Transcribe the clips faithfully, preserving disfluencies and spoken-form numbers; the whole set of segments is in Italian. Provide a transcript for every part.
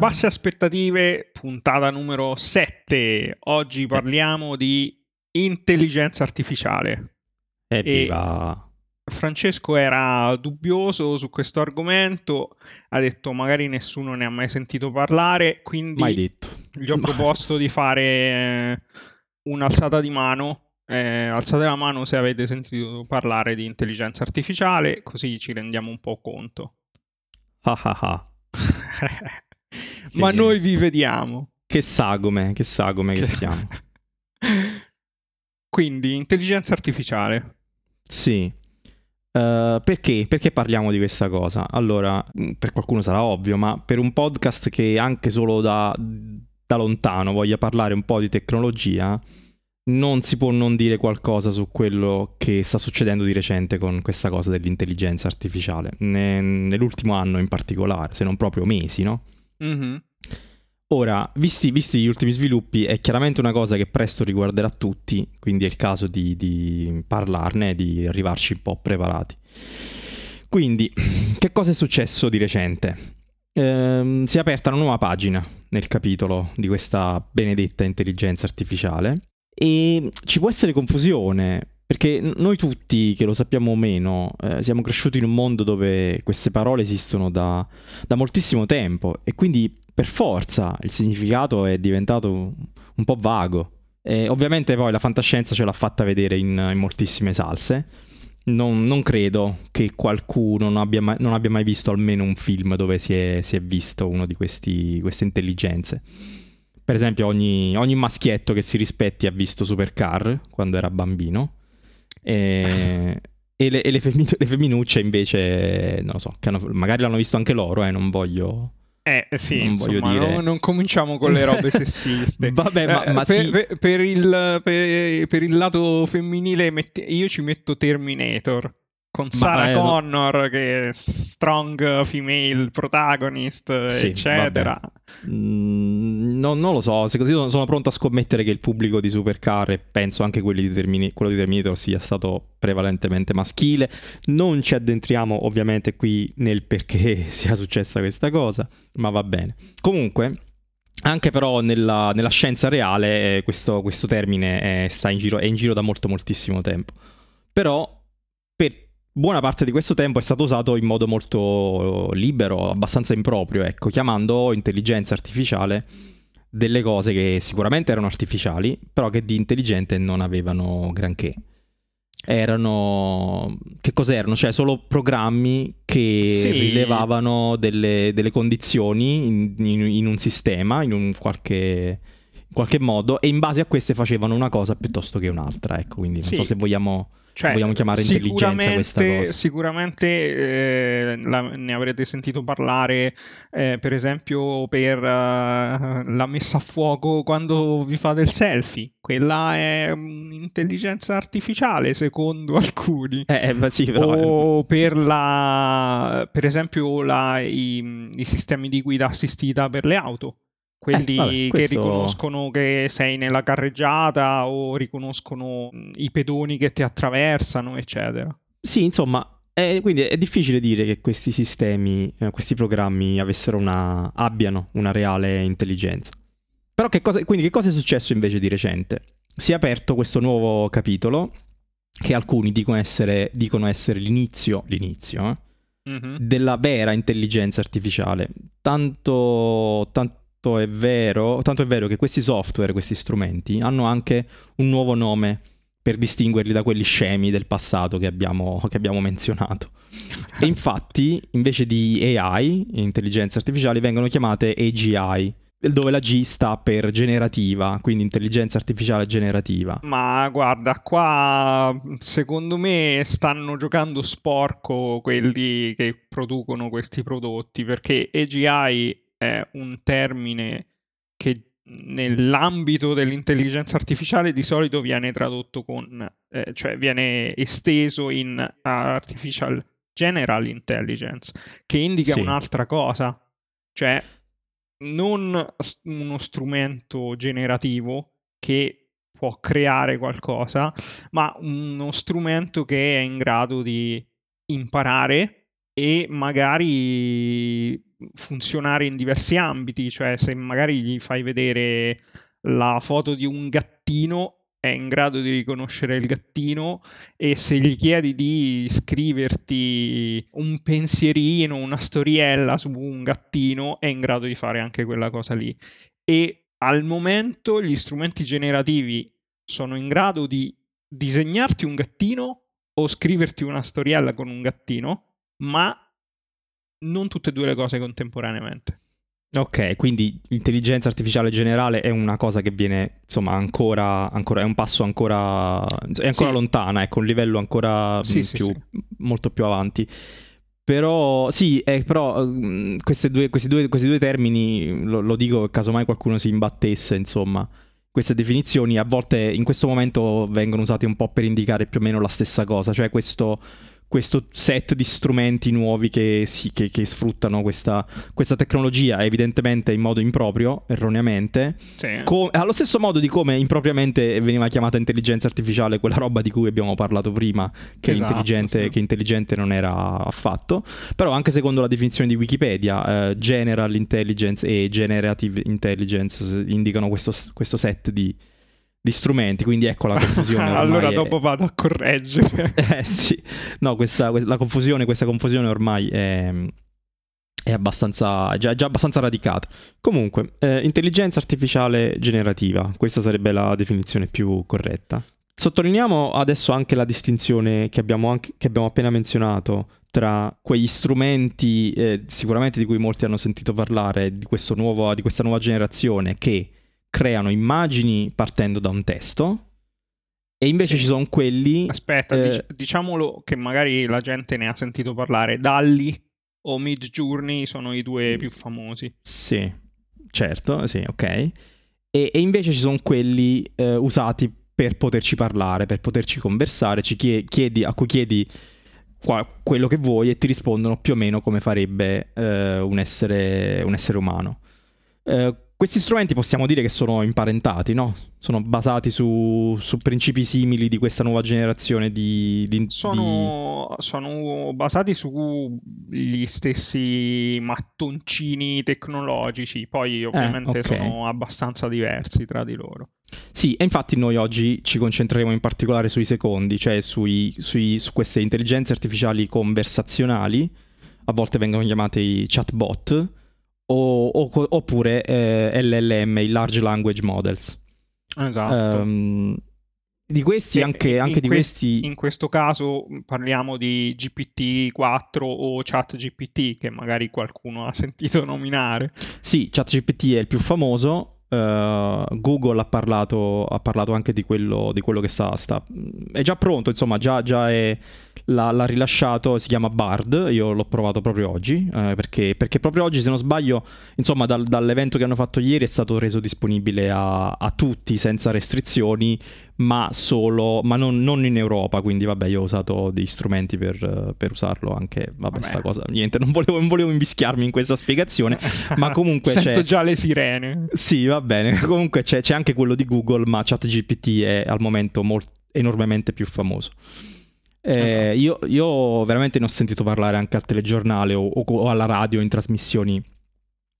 Basse aspettative, puntata numero sette. Oggi parliamo eh. di intelligenza artificiale. Eh, e Francesco era dubbioso su questo argomento, ha detto magari nessuno ne ha mai sentito parlare, quindi mai detto. gli ho Ma... proposto di fare un'alzata di mano. Eh, alzate la mano se avete sentito parlare di intelligenza artificiale, così ci rendiamo un po' conto. Ah ah ah. Ma sì. Noi vi vediamo. Che sagome, che sagome che, che siamo. Quindi, intelligenza artificiale. Sì. Uh, perché? Perché parliamo di questa cosa? Allora, per qualcuno sarà ovvio, ma per un podcast che anche solo da, da lontano voglia parlare un po' di tecnologia, non si può non dire qualcosa su quello che sta succedendo di recente con questa cosa dell'intelligenza artificiale, ne, nell'ultimo anno in particolare, se non proprio mesi, no? Mm-hmm. Ora, visti, visti gli ultimi sviluppi, è chiaramente una cosa che presto riguarderà tutti, quindi è il caso di, di parlarne e di arrivarci un po' preparati. Quindi, che cosa è successo di recente? Ehm, si è aperta una nuova pagina nel capitolo di questa benedetta intelligenza artificiale. E ci può essere confusione, perché noi tutti, che lo sappiamo o meno, eh, siamo cresciuti in un mondo dove queste parole esistono da, da moltissimo tempo e quindi per forza il significato è diventato un po' vago. E ovviamente poi la fantascienza ce l'ha fatta vedere in, in moltissime salse. Non, non credo che qualcuno non abbia mai, non abbia mai visto almeno un film dove si è, si è visto uno di questi, queste intelligenze. Per esempio ogni, ogni maschietto che si rispetti ha visto Supercar quando era bambino e, e, le, e le, femmin- le femminucce invece, non lo so, che hanno, magari l'hanno visto anche loro, eh, non voglio... Eh sì, non insomma, voglio dire... no, non cominciamo con le robe sessiste. Vabbè, ma, eh, ma per, sì. per, per, il, per, per il lato femminile metti, io ci metto Terminator. Con ma Sarah eh, Connor che è strong female protagonist, sì, eccetera. Mm, non, non lo so, se così sono pronto a scommettere che il pubblico di Supercar, e penso anche quelli di Termin- quello di Terminator, sia stato prevalentemente maschile. Non ci addentriamo ovviamente qui nel perché sia successa questa cosa, ma va bene. Comunque, anche però nella, nella scienza reale eh, questo, questo termine è, sta in giro, è in giro da molto moltissimo tempo. Però per buona parte di questo tempo è stato usato in modo molto libero, abbastanza improprio, ecco, chiamando intelligenza artificiale delle cose che sicuramente erano artificiali, però che di intelligente non avevano granché. Erano... che cos'erano? Cioè solo programmi che sì. rilevavano delle, delle condizioni in, in, in un sistema, in un qualche... in qualche modo, e in base a queste facevano una cosa piuttosto che un'altra, ecco, quindi non sì. so se vogliamo, cioè, vogliamo chiamare intelligenza questa cosa. Sicuramente eh, la, ne avrete sentito parlare, eh, per esempio per uh, la messa a fuoco quando vi fate il selfie, quella è un'intelligenza artificiale secondo alcuni, eh, eh, sì, però, o eh. per la per esempio la, i, i sistemi di guida assistita per le auto. Quelli eh, vabbè, questo... che riconoscono che sei nella carreggiata o riconoscono i pedoni che ti attraversano, eccetera. Sì, insomma, è, quindi è difficile dire che questi sistemi, eh, questi programmi avessero una, abbiano una reale intelligenza. Però che cosa, quindi che cosa è successo invece di recente? Si è aperto questo nuovo capitolo che alcuni dicono essere, dicono essere l'inizio, l'inizio eh, mm-hmm. della vera intelligenza artificiale. Tanto... tanto È vero, tanto è vero che questi software, questi strumenti, hanno anche un nuovo nome per distinguerli da quelli scemi del passato che abbiamo, che abbiamo menzionato. E infatti, invece di A I, intelligenze artificiali, vengono chiamate A G I, dove la G sta per generativa, quindi intelligenza artificiale generativa. Ma guarda, qua secondo me stanno giocando sporco quelli che producono questi prodotti, perché A G I... è un termine che nell'ambito dell'intelligenza artificiale di solito viene tradotto con, eh, cioè viene esteso in artificial general intelligence, che indica sì. un'altra cosa, cioè non uno strumento generativo che può creare qualcosa, ma uno strumento che è in grado di imparare e magari funzionare in diversi ambiti, cioè se magari gli fai vedere la foto di un gattino è in grado di riconoscere il gattino, e se gli chiedi di scriverti un pensierino, una storiella su un gattino, è in grado di fare anche quella cosa lì. E al momento gli strumenti generativi sono in grado di disegnarti un gattino o scriverti una storiella con un gattino, ma non tutte e due le cose contemporaneamente. Ok, quindi l'intelligenza artificiale generale è una cosa che viene, insomma, ancora, ancora è un passo ancora, è ancora sì. lontana, ecco, un livello ancora sì, mh, sì, più, sì. molto più avanti. Però sì, eh, però mh, queste due, questi, due, questi due termini, lo, lo dico casomai qualcuno si imbattesse, insomma, queste definizioni a volte in questo momento vengono usate un po' per indicare più o meno la stessa cosa, cioè questo... questo set di strumenti nuovi che, sì, che, che sfruttano questa, questa tecnologia evidentemente in modo improprio, erroneamente, sì. com- allo stesso modo di come impropriamente veniva chiamata intelligenza artificiale quella roba di cui abbiamo parlato prima, che, esatto, intelligente, sì. che intelligente non era affatto. Però anche secondo la definizione di Wikipedia, eh, General Intelligence e Generative Intelligence indicano questo, questo set di... di strumenti, quindi ecco la confusione. Allora dopo è... vado a correggere. Eh sì, no, questa, questa, la confusione, questa confusione ormai è, è abbastanza, già, già abbastanza radicata. Comunque, eh, intelligenza artificiale generativa, questa sarebbe la definizione più corretta. Sottolineiamo adesso anche la distinzione che abbiamo, anche, che abbiamo appena menzionato tra quegli strumenti, eh, sicuramente di cui molti hanno sentito parlare, di, questo nuovo, di questa nuova generazione che... creano immagini partendo da un testo, e invece sì. ci sono quelli... Aspetta, eh... dic- diciamolo che magari la gente ne ha sentito parlare, Dall-E o Midjourney sono i due più famosi. Sì, certo, sì, ok. E, e invece ci sono quelli eh, usati per poterci parlare, per poterci conversare, ci chie- chiedi, a cui chiedi qua- quello che vuoi e ti rispondono più o meno come farebbe eh, un, essere, un essere umano. Eh, Questi strumenti possiamo dire che sono imparentati, no? Sono basati su, su principi simili di questa nuova generazione di... di sono, di... sono basati sugli stessi mattoncini tecnologici, poi ovviamente eh, okay. sono abbastanza diversi tra di loro. Sì, e infatti noi oggi ci concentreremo in particolare sui secondi, cioè sui, sui, su queste intelligenze artificiali conversazionali, a volte vengono chiamate chatbot, O, o, oppure eh, L L M, i Large Language Models. Esatto. Um, di questi e, anche, anche di que- questi... In questo caso parliamo di G P T quattro o ChatGPT, che magari qualcuno ha sentito nominare. Sì, ChatGPT è il più famoso. Uh, Google ha parlato, ha parlato anche di quello, di quello che sta, sta... È già pronto, insomma, già, già è... L'ha, l'ha rilasciato, si chiama Bard, io l'ho provato proprio oggi, eh, perché, perché proprio oggi, se non sbaglio, insomma dal, dall'evento che hanno fatto ieri è stato reso disponibile a, a tutti senza restrizioni, ma solo, ma non, non in Europa, quindi vabbè io ho usato degli strumenti per, per usarlo anche, vabbè, vabbè sta cosa, niente, non volevo, non volevo invischiarmi in questa spiegazione, ma comunque sento c'è... già le sirene. Sì, va bene, comunque c'è, c'è anche quello di Google, ma ChatGPT è al momento molt- enormemente più famoso. Eh, io, io veramente ne ho sentito parlare anche al telegiornale o, o alla radio in trasmissioni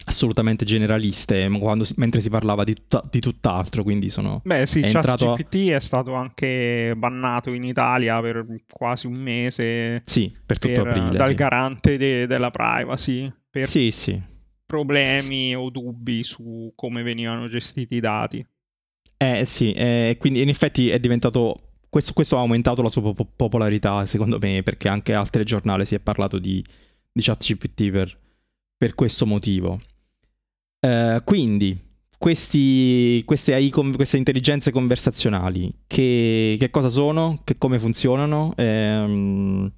assolutamente generaliste, quando, mentre si parlava di, tutta, di tutt'altro, quindi sono Beh sì, ChatGPT a... è stato anche bannato in Italia per quasi un mese. Sì, per tutto per, aprile. Dal sì. garante de, della privacy per sì, sì. problemi o dubbi su come venivano gestiti i dati. Eh sì, eh, quindi in effetti è diventato... Questo, questo ha aumentato la sua pop- popolarità, secondo me, perché anche al telegiornale si è parlato di, di ChatGPT per, per questo motivo. Uh, quindi, questi, queste, A I, queste intelligenze conversazionali, che, che cosa sono? Che come funzionano? Ehm,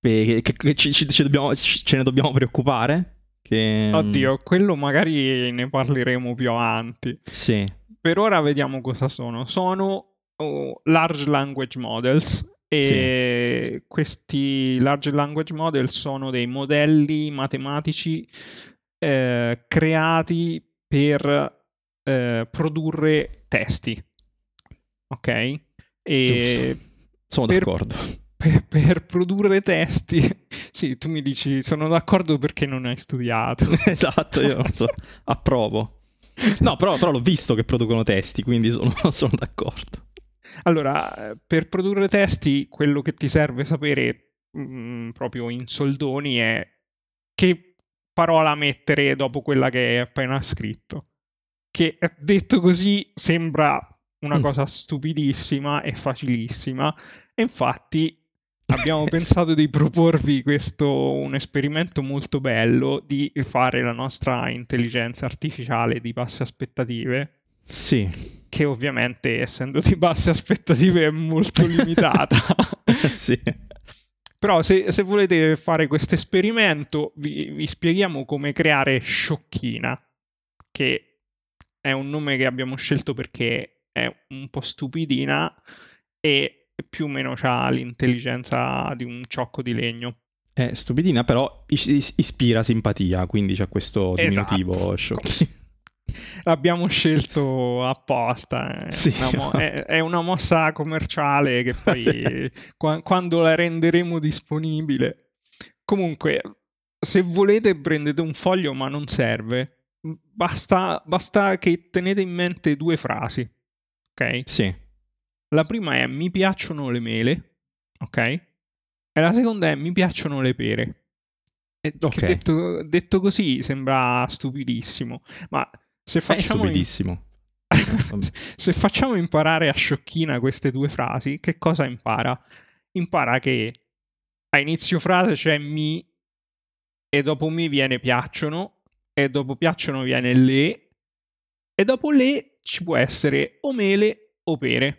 che, che, che ci, ci dobbiamo, ce ne dobbiamo preoccupare? Che... Oddio, quello magari ne parleremo più avanti. Sì. Per ora vediamo cosa sono. Sono... o large language models, e sì. questi large language model sono dei modelli matematici eh, creati per eh, produrre testi, ok? E sono per, d'accordo per, per produrre testi. Sì, tu mi dici, sono d'accordo perché non hai studiato. Esatto, io non so, approvo. No, però, però l'ho visto che producono testi, quindi sono, sono d'accordo. Allora, per produrre testi, quello che ti serve sapere mh, proprio in soldoni è che parola mettere dopo quella che hai appena scritto. Che detto così sembra una cosa stupidissima e facilissima, e infatti abbiamo pensato di proporvi questo, un esperimento molto bello, di fare la nostra intelligenza artificiale di basse aspettative. Sì. Che ovviamente, essendo di basse aspettative, è molto limitata. Sì. Però se, se volete fare questo esperimento, vi, vi spieghiamo come creare Sciocchina, che è un nome che abbiamo scelto perché è un po' stupidina e più o meno c'ha l'intelligenza di un ciocco di legno. È stupidina, però is- ispira simpatia, quindi c'è questo diminutivo. Esatto. Sciocchi. L'abbiamo scelto apposta. È, sì. una mo- è-, è una mossa commerciale che poi qu- quando la renderemo disponibile. Comunque, se volete prendete un foglio, ma non serve. Basta, basta che tenete in mente due frasi. Ok? Sì. La prima è mi piacciono le mele, ok? E la seconda è mi piacciono le pere. E okay. detto, detto così sembra stupidissimo, ma se facciamo... È stupidissimo. In... se facciamo imparare a Sciocchina queste due frasi, che cosa impara? Impara che a inizio frase c'è mi, e dopo mi viene piacciono, e dopo piacciono viene le, e dopo le ci può essere o mele o pere.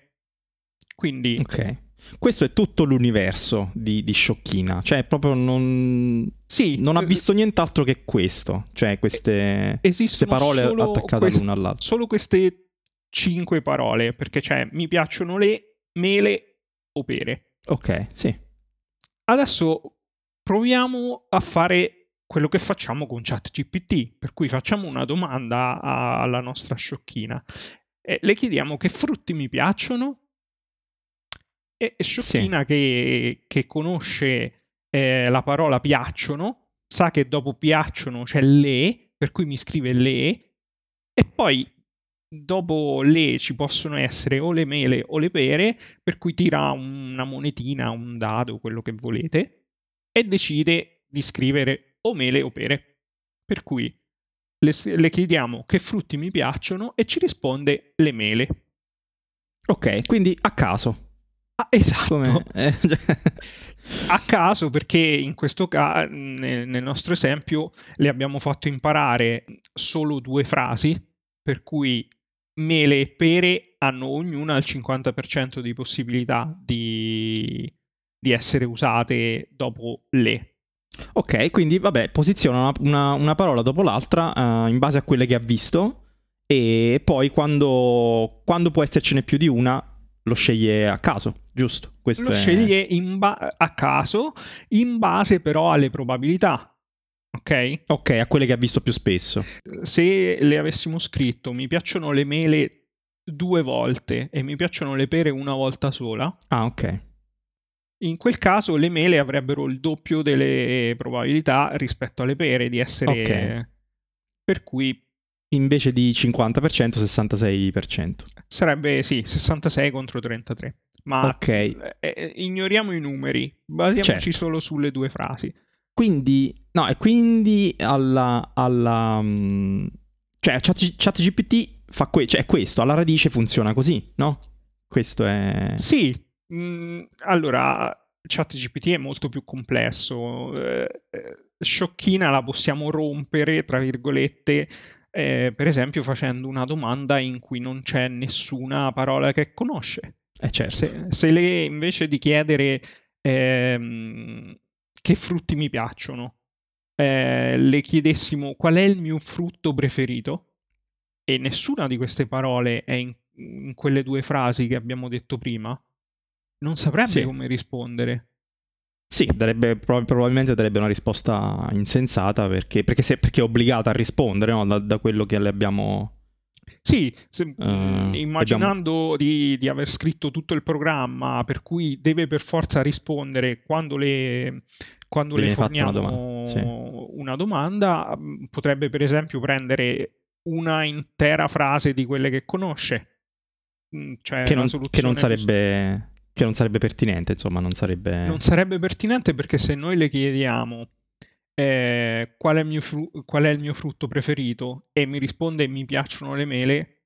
Quindi okay. Questo è tutto l'universo di, di Sciocchina, cioè proprio non, sì, non ha visto nient'altro che questo, cioè queste, queste parole attaccate quest- l'una all'altra. Solo queste cinque parole, perché c'è mi piacciono le, mele o pere. Ok, sì. Adesso proviamo a fare quello che facciamo con ChatGPT, per cui facciamo una domanda alla nostra Sciocchina. E le chiediamo che frutti mi piacciono? E Sciocchina, sì. che, che conosce eh, la parola piacciono, sa che dopo piacciono c'è le, per cui mi scrive le, e poi dopo le ci possono essere o le mele o le pere, per cui tira una monetina, un dado, quello che volete, e decide di scrivere o mele o pere. Per cui le, le chiediamo che frutti mi piacciono e ci risponde le mele. Ok, quindi a caso. Ah, esatto, eh. A caso, perché in questo caso, nel nostro esempio, le abbiamo fatto imparare solo due frasi, per cui mele e pere hanno ognuna il cinquanta per cento di possibilità di, di essere usate dopo le. Ok, quindi vabbè, posiziona una, una parola dopo l'altra uh, in base a quelle che ha visto, e poi quando, quando può essercene più di una, lo sceglie a caso, giusto? Questo lo è... sceglie in ba- a caso, in base però alle probabilità, ok? Ok, a quelle che ha visto più spesso. Se le avessimo scritto mi piacciono le mele due volte e mi piacciono le pere una volta sola. Ah, ok. In quel caso le mele avrebbero il doppio delle probabilità rispetto alle pere di essere... Okay. Per cui... invece di cinquanta per cento, sessantasei per cento. Sarebbe, sì, sessantasei contro trentatré. Ma okay. eh, ignoriamo i numeri, basiamoci certo. solo sulle due frasi. Quindi, no, e quindi alla... alla cioè, ChatGPT fa que- cioè, questo, alla radice funziona così, no? Questo è... Sì, mh, allora, ChatGPT è molto più complesso. Eh, Sciocchina la possiamo rompere, tra virgolette... Eh, per esempio facendo una domanda in cui non c'è nessuna parola che conosce. Eh certo. se, se le invece di chiedere ehm, che frutti mi piacciono, eh, le chiedessimo qual è il mio frutto preferito, e nessuna di queste parole è in, in quelle due frasi che abbiamo detto prima, non saprebbe sì. come rispondere. Sì, darebbe, probabilmente darebbe una risposta insensata, perché, perché, se, perché è obbligata a rispondere, no? da, da quello che le abbiamo Sì, se, uh, immaginando abbiamo... di, di aver scritto tutto il programma, per cui deve per forza rispondere quando le, quando le forniamo una domanda. Sì. una domanda, potrebbe per esempio prendere una intera frase di quelle che conosce. Cioè che, non, che, non sarebbe, che non sarebbe pertinente, insomma, non sarebbe... Non sarebbe pertinente perché se noi le chiediamo eh, qual, è il mio fru- qual è il mio frutto preferito e mi risponde mi piacciono le mele,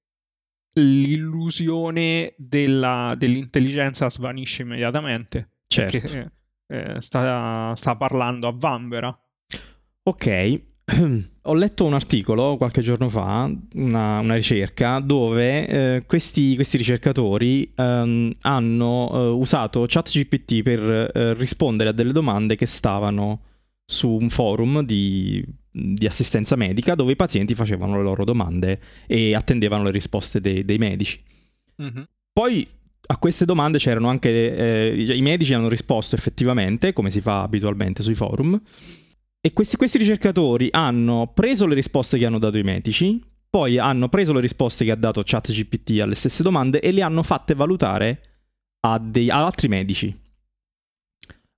l'illusione della, dell'intelligenza svanisce immediatamente. Certo. Perché eh, sta, sta parlando a vanvera. Ok. Ho letto un articolo qualche giorno fa, una, una ricerca, dove eh, questi, questi ricercatori ehm, hanno eh, usato ChatGPT per eh, rispondere a delle domande che stavano su un forum di, di assistenza medica dove i pazienti facevano le loro domande e attendevano le risposte de, dei medici. Mm-hmm. Poi a queste domande c'erano anche... Eh, i medici hanno risposto effettivamente, come si fa abitualmente sui forum. E questi, questi ricercatori hanno preso le risposte che hanno dato i medici, poi hanno preso le risposte che ha dato ChatGPT alle stesse domande e le hanno fatte valutare a dei, ad altri medici.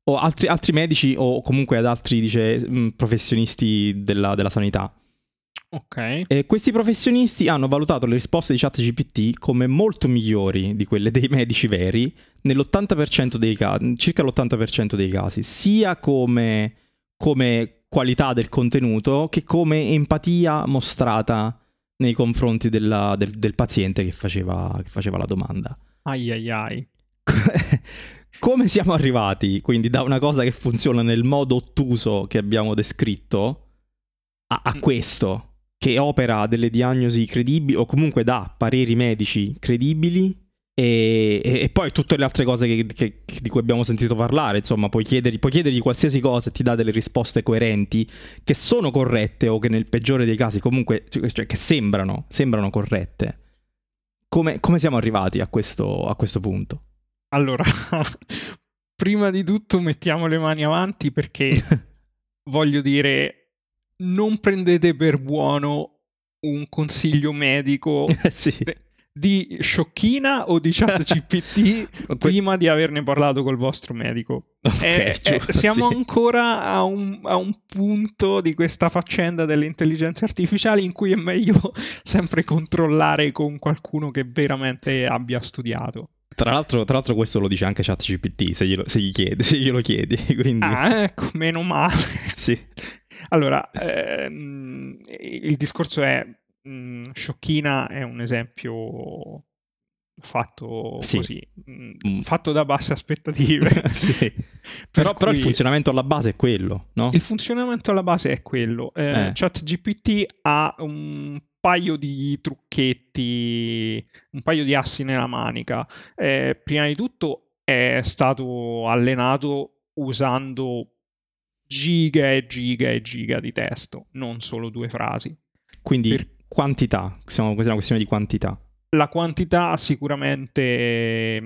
O altri, altri medici o comunque ad altri, dice, mh, professionisti della, della sanità. Ok. E questi professionisti hanno valutato le risposte di ChatGPT come molto migliori di quelle dei medici veri nell'ottanta per cento dei casi, circa l'ottanta per cento dei casi, sia come... come qualità del contenuto che come empatia mostrata nei confronti della, del, del paziente che faceva, che faceva la domanda. Ai ai ai. Come siamo arrivati quindi da una cosa che funziona nel modo ottuso che abbiamo descritto a, a questo che opera delle diagnosi credibili o comunque dà pareri medici credibili? E, e, e poi tutte le altre cose che, che, di cui abbiamo sentito parlare, insomma, puoi chiedergli, puoi chiedergli qualsiasi cosa e ti dà delle risposte coerenti che sono corrette o che nel peggiore dei casi comunque, cioè che sembrano, sembrano corrette. Come, come siamo arrivati a questo, a questo punto? Allora, prima di tutto mettiamo le mani avanti perché voglio dire, non prendete per buono un consiglio medico. Sì. de- Di sciocchina o di ChatGPT prima di averne parlato col vostro medico. Okay, è, giusto, è, siamo sì. ancora a un, a un punto di questa faccenda delle intelligenze artificiali in cui è meglio sempre controllare con qualcuno che veramente abbia studiato. Tra l'altro, tra l'altro questo lo dice anche ChatGPT se glielo, se gli chiedi, se glielo chiedi quindi... Ah, ecco, meno male. Sì. Allora, ehm, il discorso è Mm, sciocchina è un esempio fatto sì. così mm. fatto da basse aspettative. Sì. Però, per però cui... il funzionamento alla base è quello, no? Il funzionamento alla base è quello. eh, eh. ChatGPT ha un paio di trucchetti, un paio di assi nella manica. Eh, prima di tutto è stato allenato usando giga e giga e giga di testo, non solo due frasi. Quindi per... quantità, siamo, questa è una questione di quantità. La quantità sicuramente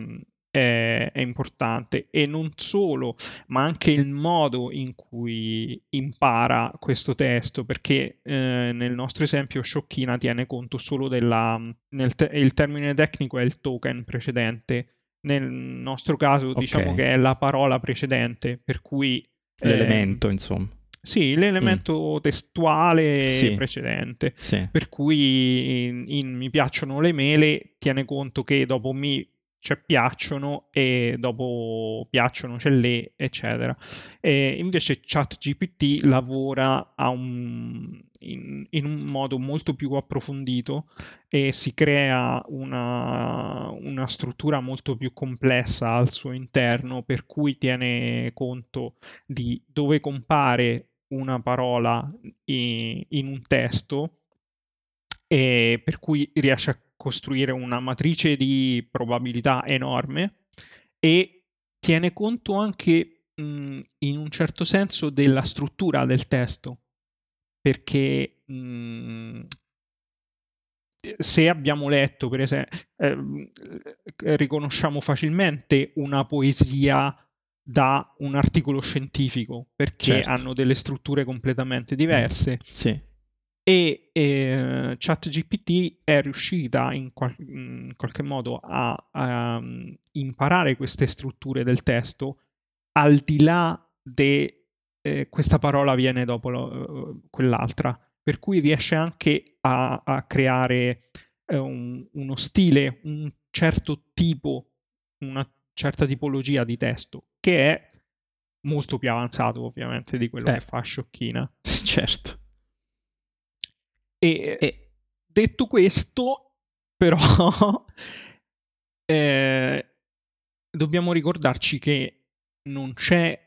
è, è importante e non solo, ma anche il modo in cui impara questo testo, perché eh, nel nostro esempio sciocchina tiene conto solo della... Nel te- il termine tecnico è il token precedente, nel nostro caso okay. diciamo che è la parola precedente, per cui... L'elemento eh, insomma. Sì, l'elemento mm. testuale sì. precedente, sì. per cui in, in mi piacciono le mele tiene conto che dopo mi c'è piacciono e dopo piacciono c'è le, eccetera. E invece ChatGPT lavora a un, in, in un modo molto più approfondito e si crea una, una struttura molto più complessa al suo interno, per cui tiene conto di dove compare una parola in, in un testo e per cui riesce a costruire una matrice di probabilità enorme e tiene conto anche mh, in un certo senso della struttura del testo, perché mh, se abbiamo letto per esempio eh, riconosciamo facilmente una poesia da un articolo scientifico perché certo. hanno delle strutture completamente diverse. Sì. e eh, ChatGPT è riuscita in, qual- in qualche modo a, a um, imparare queste strutture del testo al di là de eh, questa parola viene dopo lo, uh, quell'altra, per cui riesce anche a, a creare eh, un, uno stile, un certo tipo, una certa tipologia di testo che è molto più avanzato ovviamente di quello eh. che fa Sciocchina. Certo. E, e... detto questo, però, eh, dobbiamo ricordarci che non c'è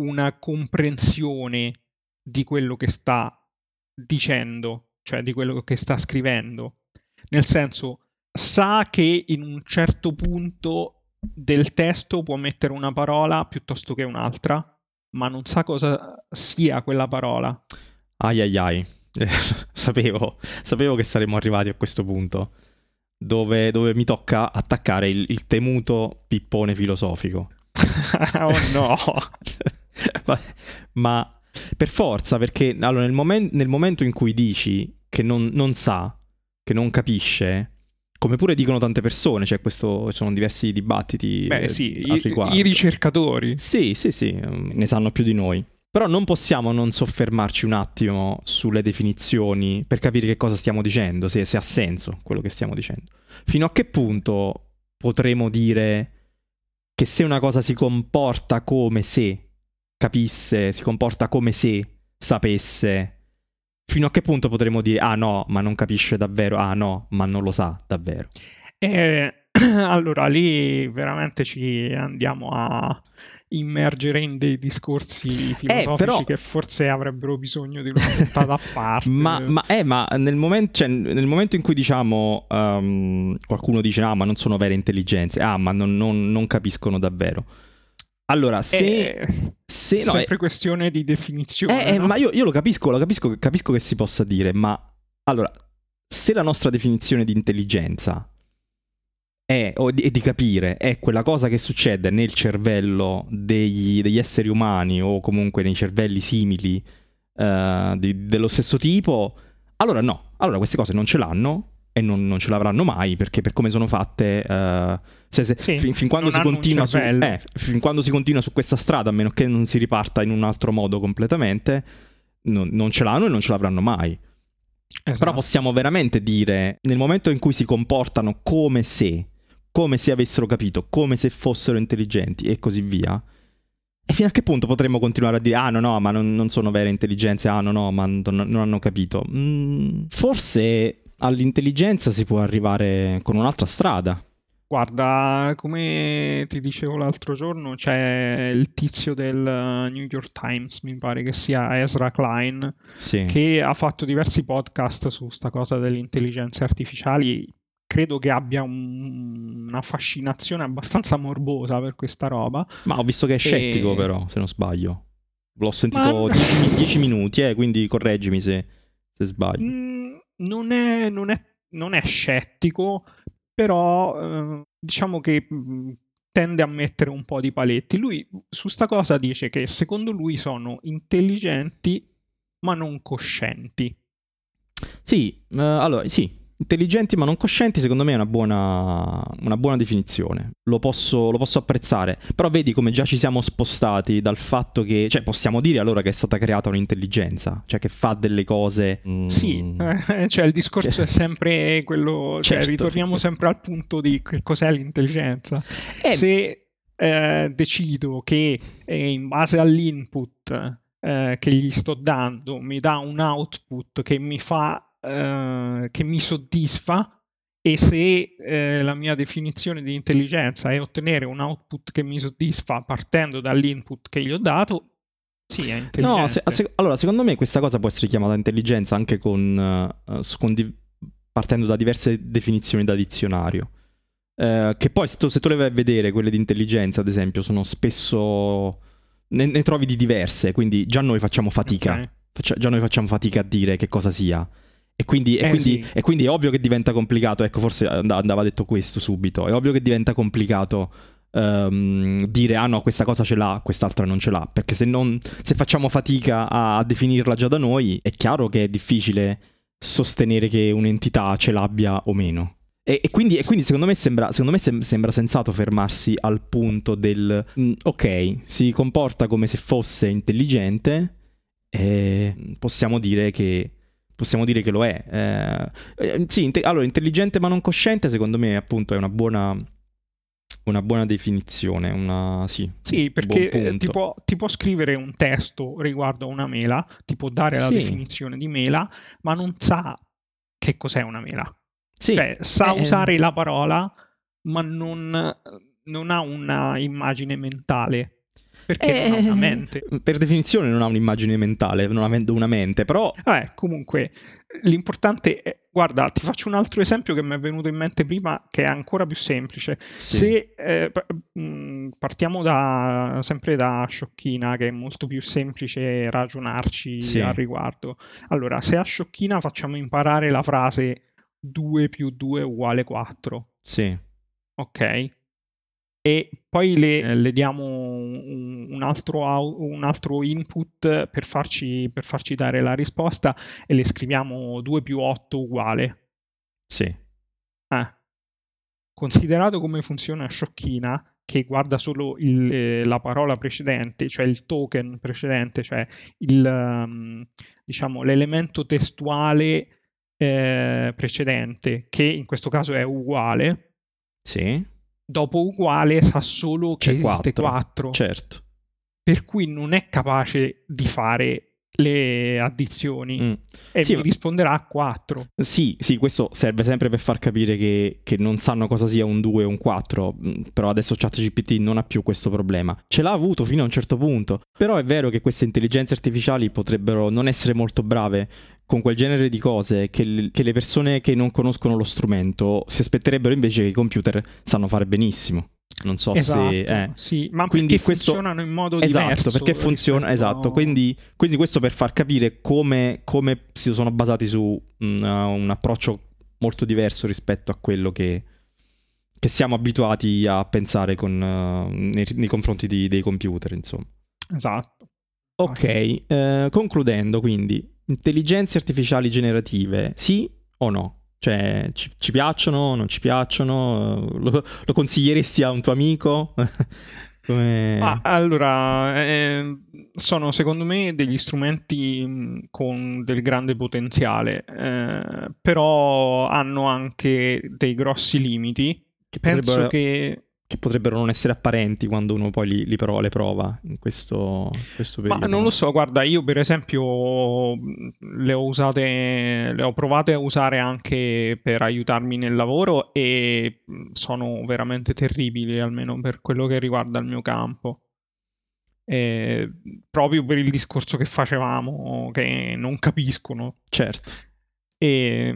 una comprensione di quello che sta dicendo, cioè di quello che sta scrivendo. Nel senso, sa che in un certo punto del testo può mettere una parola piuttosto che un'altra, ma non sa cosa sia quella parola. Ai ai ai. Eh, sapevo, sapevo che saremmo arrivati a questo punto dove, dove mi tocca attaccare il, il temuto pippone filosofico. Oh no. ma, ma per forza, perché allora, nel, momen- nel momento in cui dici che non, non sa, che non capisce, come pure dicono tante persone, cioè questo, ci sono diversi dibattiti. Beh, sì, al riguardo. I, i ricercatori sì sì sì ne sanno più di noi. Però non possiamo non soffermarci un attimo sulle definizioni per capire che cosa stiamo dicendo, se, se ha senso quello che stiamo dicendo. Fino a che punto potremo dire che se una cosa si comporta come se capisse, si comporta come se sapesse, fino a che punto potremo dire ah no, ma non capisce davvero, ah no, ma non lo sa davvero? Eh, allora lì veramente ci andiamo a immergere in dei discorsi filosofici eh, però... che forse avrebbero bisogno di una puntata a parte. ma, ma, eh, ma nel, momento, cioè, nel momento in cui diciamo um, qualcuno dice ah ma non sono vere intelligenze, ah ma non, non, non capiscono davvero. Allora se, eh, se no, sempre è... questione di definizione eh, no? eh, ma io, io lo capisco, lo capisco, capisco che si possa dire, ma allora se la nostra definizione di intelligenza è, o di, di capire, è quella cosa che succede nel cervello degli, degli esseri umani o comunque nei cervelli simili uh, di, dello stesso tipo, allora no, allora queste cose non ce l'hanno e non, non ce l'avranno mai, perché per come sono fatte uh, se, se, sì, fin, fin, quando si continua su, eh, fin quando si continua su questa strada, a meno che non si riparta in un altro modo completamente, non, non ce l'hanno e non ce l'avranno mai. Esatto. Però possiamo veramente dire, nel momento in cui si comportano come se, come se avessero capito, come se fossero intelligenti e così via, e fino a che punto potremmo continuare a dire ah no no ma non, non sono vere intelligenze, ah no no ma non, non hanno capito? Mm, forse all'intelligenza si può arrivare con un'altra strada. Guarda, come ti dicevo l'altro giorno, c'è il tizio del New York Times, mi pare che sia Ezra Klein, sì, che ha fatto diversi podcast su sta cosa delle intelligenze artificiali. Credo che abbia un, una fascinazione abbastanza morbosa per questa roba. Ma ho visto che è scettico e... però, se non sbaglio. L'ho sentito dieci Ma... minuti, eh, quindi correggimi se, se sbaglio. Mm, non è, non è, non è scettico, però eh, diciamo che mh, tende a mettere un po' di paletti. Lui su sta cosa dice che secondo lui sono intelligenti ma non coscienti. Sì, eh, allora sì, intelligenti ma non coscienti secondo me è una buona, una buona definizione. Lo posso, lo posso apprezzare, però vedi come già ci siamo spostati dal fatto che, cioè possiamo dire allora che è stata creata un'intelligenza, cioè che fa delle cose... Mm... Sì, eh, cioè il discorso è sempre quello, cioè certo, ritorniamo sempre al punto di cos'è l'intelligenza. Eh... Se eh, decido che eh, in base all'input eh, che gli sto dando mi dà un output che mi fa... Uh, che mi soddisfa, e se uh, la mia definizione di intelligenza è ottenere un output che mi soddisfa partendo dall'input che gli ho dato, sì, è intelligente. No, se, se, allora secondo me questa cosa può essere chiamata intelligenza anche con, uh, con di, partendo da diverse definizioni da dizionario, uh, che poi se tu, se tu le vai a vedere quelle di intelligenza ad esempio sono spesso ne, ne trovi di diverse, quindi già noi facciamo fatica, okay. Faccia, già noi facciamo fatica a dire che cosa sia. E quindi, eh, e, quindi, sì. e quindi è ovvio che diventa complicato, ecco forse andava detto questo subito, è ovvio che diventa complicato um, dire ah no, questa cosa ce l'ha, quest'altra non ce l'ha, perché se, non, se facciamo fatica a, a definirla già da noi, è chiaro che è difficile sostenere che un'entità ce l'abbia o meno. E, e, quindi, e quindi secondo me sembra, secondo me sem- sembra sensato fermarsi al punto del mh, ok, si comporta come se fosse intelligente e possiamo dire che possiamo dire che lo è. Eh, sì, inte- allora intelligente ma non cosciente, secondo me appunto è una buona una buona definizione, una sì. Sì, perché eh, ti, può, ti può scrivere un testo riguardo a una mela, ti può dare sì. la definizione di mela, ma non sa che cos'è una mela. Sì, cioè, sa eh, usare la parola, ma non, non ha una immagine mentale, perché eh, non ha una mente. Per definizione non ha un'immagine mentale, non avendo una mente, però... Vabbè, comunque, l'importante è... Guarda, ti faccio un altro esempio che mi è venuto in mente prima, che è ancora più semplice. Sì. Se eh, partiamo da sempre da Sciocchina, che è molto più semplice ragionarci sì. al riguardo. Allora, se a Sciocchina facciamo imparare la frase... due più due uguale quattro. Sì. Ok. E poi le, le diamo un, un, altro au, un altro input per farci, per farci dare la risposta, e le scriviamo due più otto uguale. Sì. Eh. Considerato come funziona Sciocchina, che guarda solo il, la parola precedente, cioè il token precedente, cioè il, diciamo, l'elemento testuale Eh, precedente, che in questo caso è uguale, sì. dopo uguale sa solo che esiste quattro, certo. per cui non è capace di fare le addizioni mm. e sì, mi ma... risponderà a quattro. Sì, sì, questo serve sempre per far capire che, che non sanno cosa sia un due o un quattro, però adesso ChatGPT non ha più questo problema. Ce l'ha avuto fino a un certo punto, però è vero che queste intelligenze artificiali potrebbero non essere molto brave con quel genere di cose che le persone che non conoscono lo strumento si aspetterebbero invece che i computer sanno fare benissimo. Non so esatto, se eh. sì, ma quindi perché questo... funzionano in modo esatto, diverso. Perché funziona, rispetto... esatto, quindi, quindi questo per far capire come, come si sono basati su un, un approccio molto diverso rispetto a quello che, che siamo abituati a pensare con, uh, nei, nei confronti di, dei computer, insomma. Esatto. Ok, okay. Eh, concludendo quindi. Intelligenze artificiali generative, sì o no? Cioè, ci, ci piacciono, non ci piacciono? Lo, lo consiglieresti a un tuo amico? Come... Ma, allora, eh, sono secondo me degli strumenti con del grande potenziale, eh, però hanno anche dei grossi limiti. Che Penso potrebbero... che... che potrebbero non essere apparenti quando uno poi li, li però le prova in questo, in questo periodo. Ma non lo so, guarda, io per esempio le ho usate, le ho provate a usare anche per aiutarmi nel lavoro e sono veramente terribili, almeno per quello che riguarda il mio campo. E proprio per il discorso che facevamo, che non capiscono. Certo. E,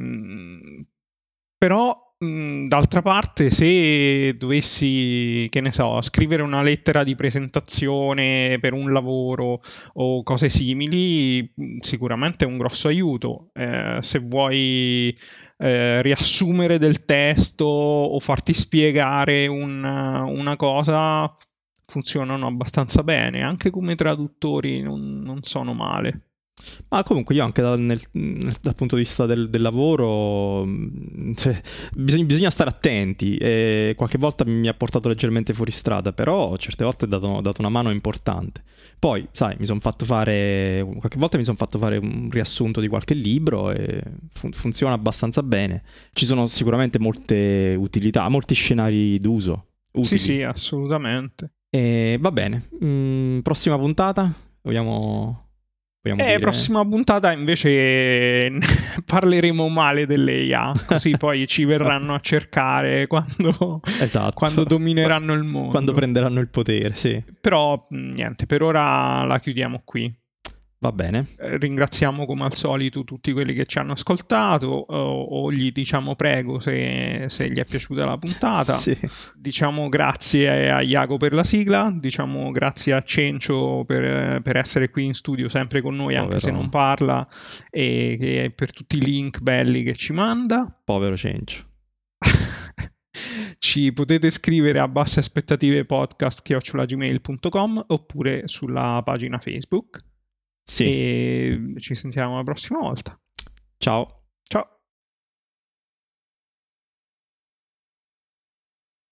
però... D'altra parte, se dovessi, che ne so, scrivere una lettera di presentazione per un lavoro o cose simili, sicuramente è un grosso aiuto. Eh, se vuoi eh, riassumere del testo o farti spiegare una, una cosa, funzionano abbastanza bene. Anche come traduttori non, non sono male. Ma comunque io anche da, nel, dal punto di vista del, del lavoro cioè, bisogna, bisogna stare attenti e qualche volta mi ha portato leggermente fuori strada, però certe volte ho dato, dato una mano importante. Poi sai, mi sono fatto fare qualche volta mi sono fatto fare un riassunto di qualche libro e fun- funziona abbastanza bene. Ci sono sicuramente molte utilità, molti scenari d'uso utili. Sì sì, assolutamente. E va bene, mm, prossima puntata vogliamo... Eh, dire... Prossima puntata invece parleremo male delle A I, così poi ci verranno a cercare quando, esatto. quando domineranno il mondo. Quando prenderanno il potere, sì. Però niente, per ora la chiudiamo qui. Va bene. Ringraziamo come al solito tutti quelli che ci hanno ascoltato o, o gli diciamo prego se, se gli è piaciuta la puntata. Sì. Diciamo grazie a Iago per la sigla, diciamo grazie a Cencio per, per essere qui in studio sempre con noi, povero, anche se non parla, e, e per tutti i link belli che ci manda. Povero Cencio. ci potete scrivere a basse aspettative podcast chiocciola gmail punto com oppure sulla pagina Facebook. Sì. E ci sentiamo la prossima volta. Ciao. Ciao.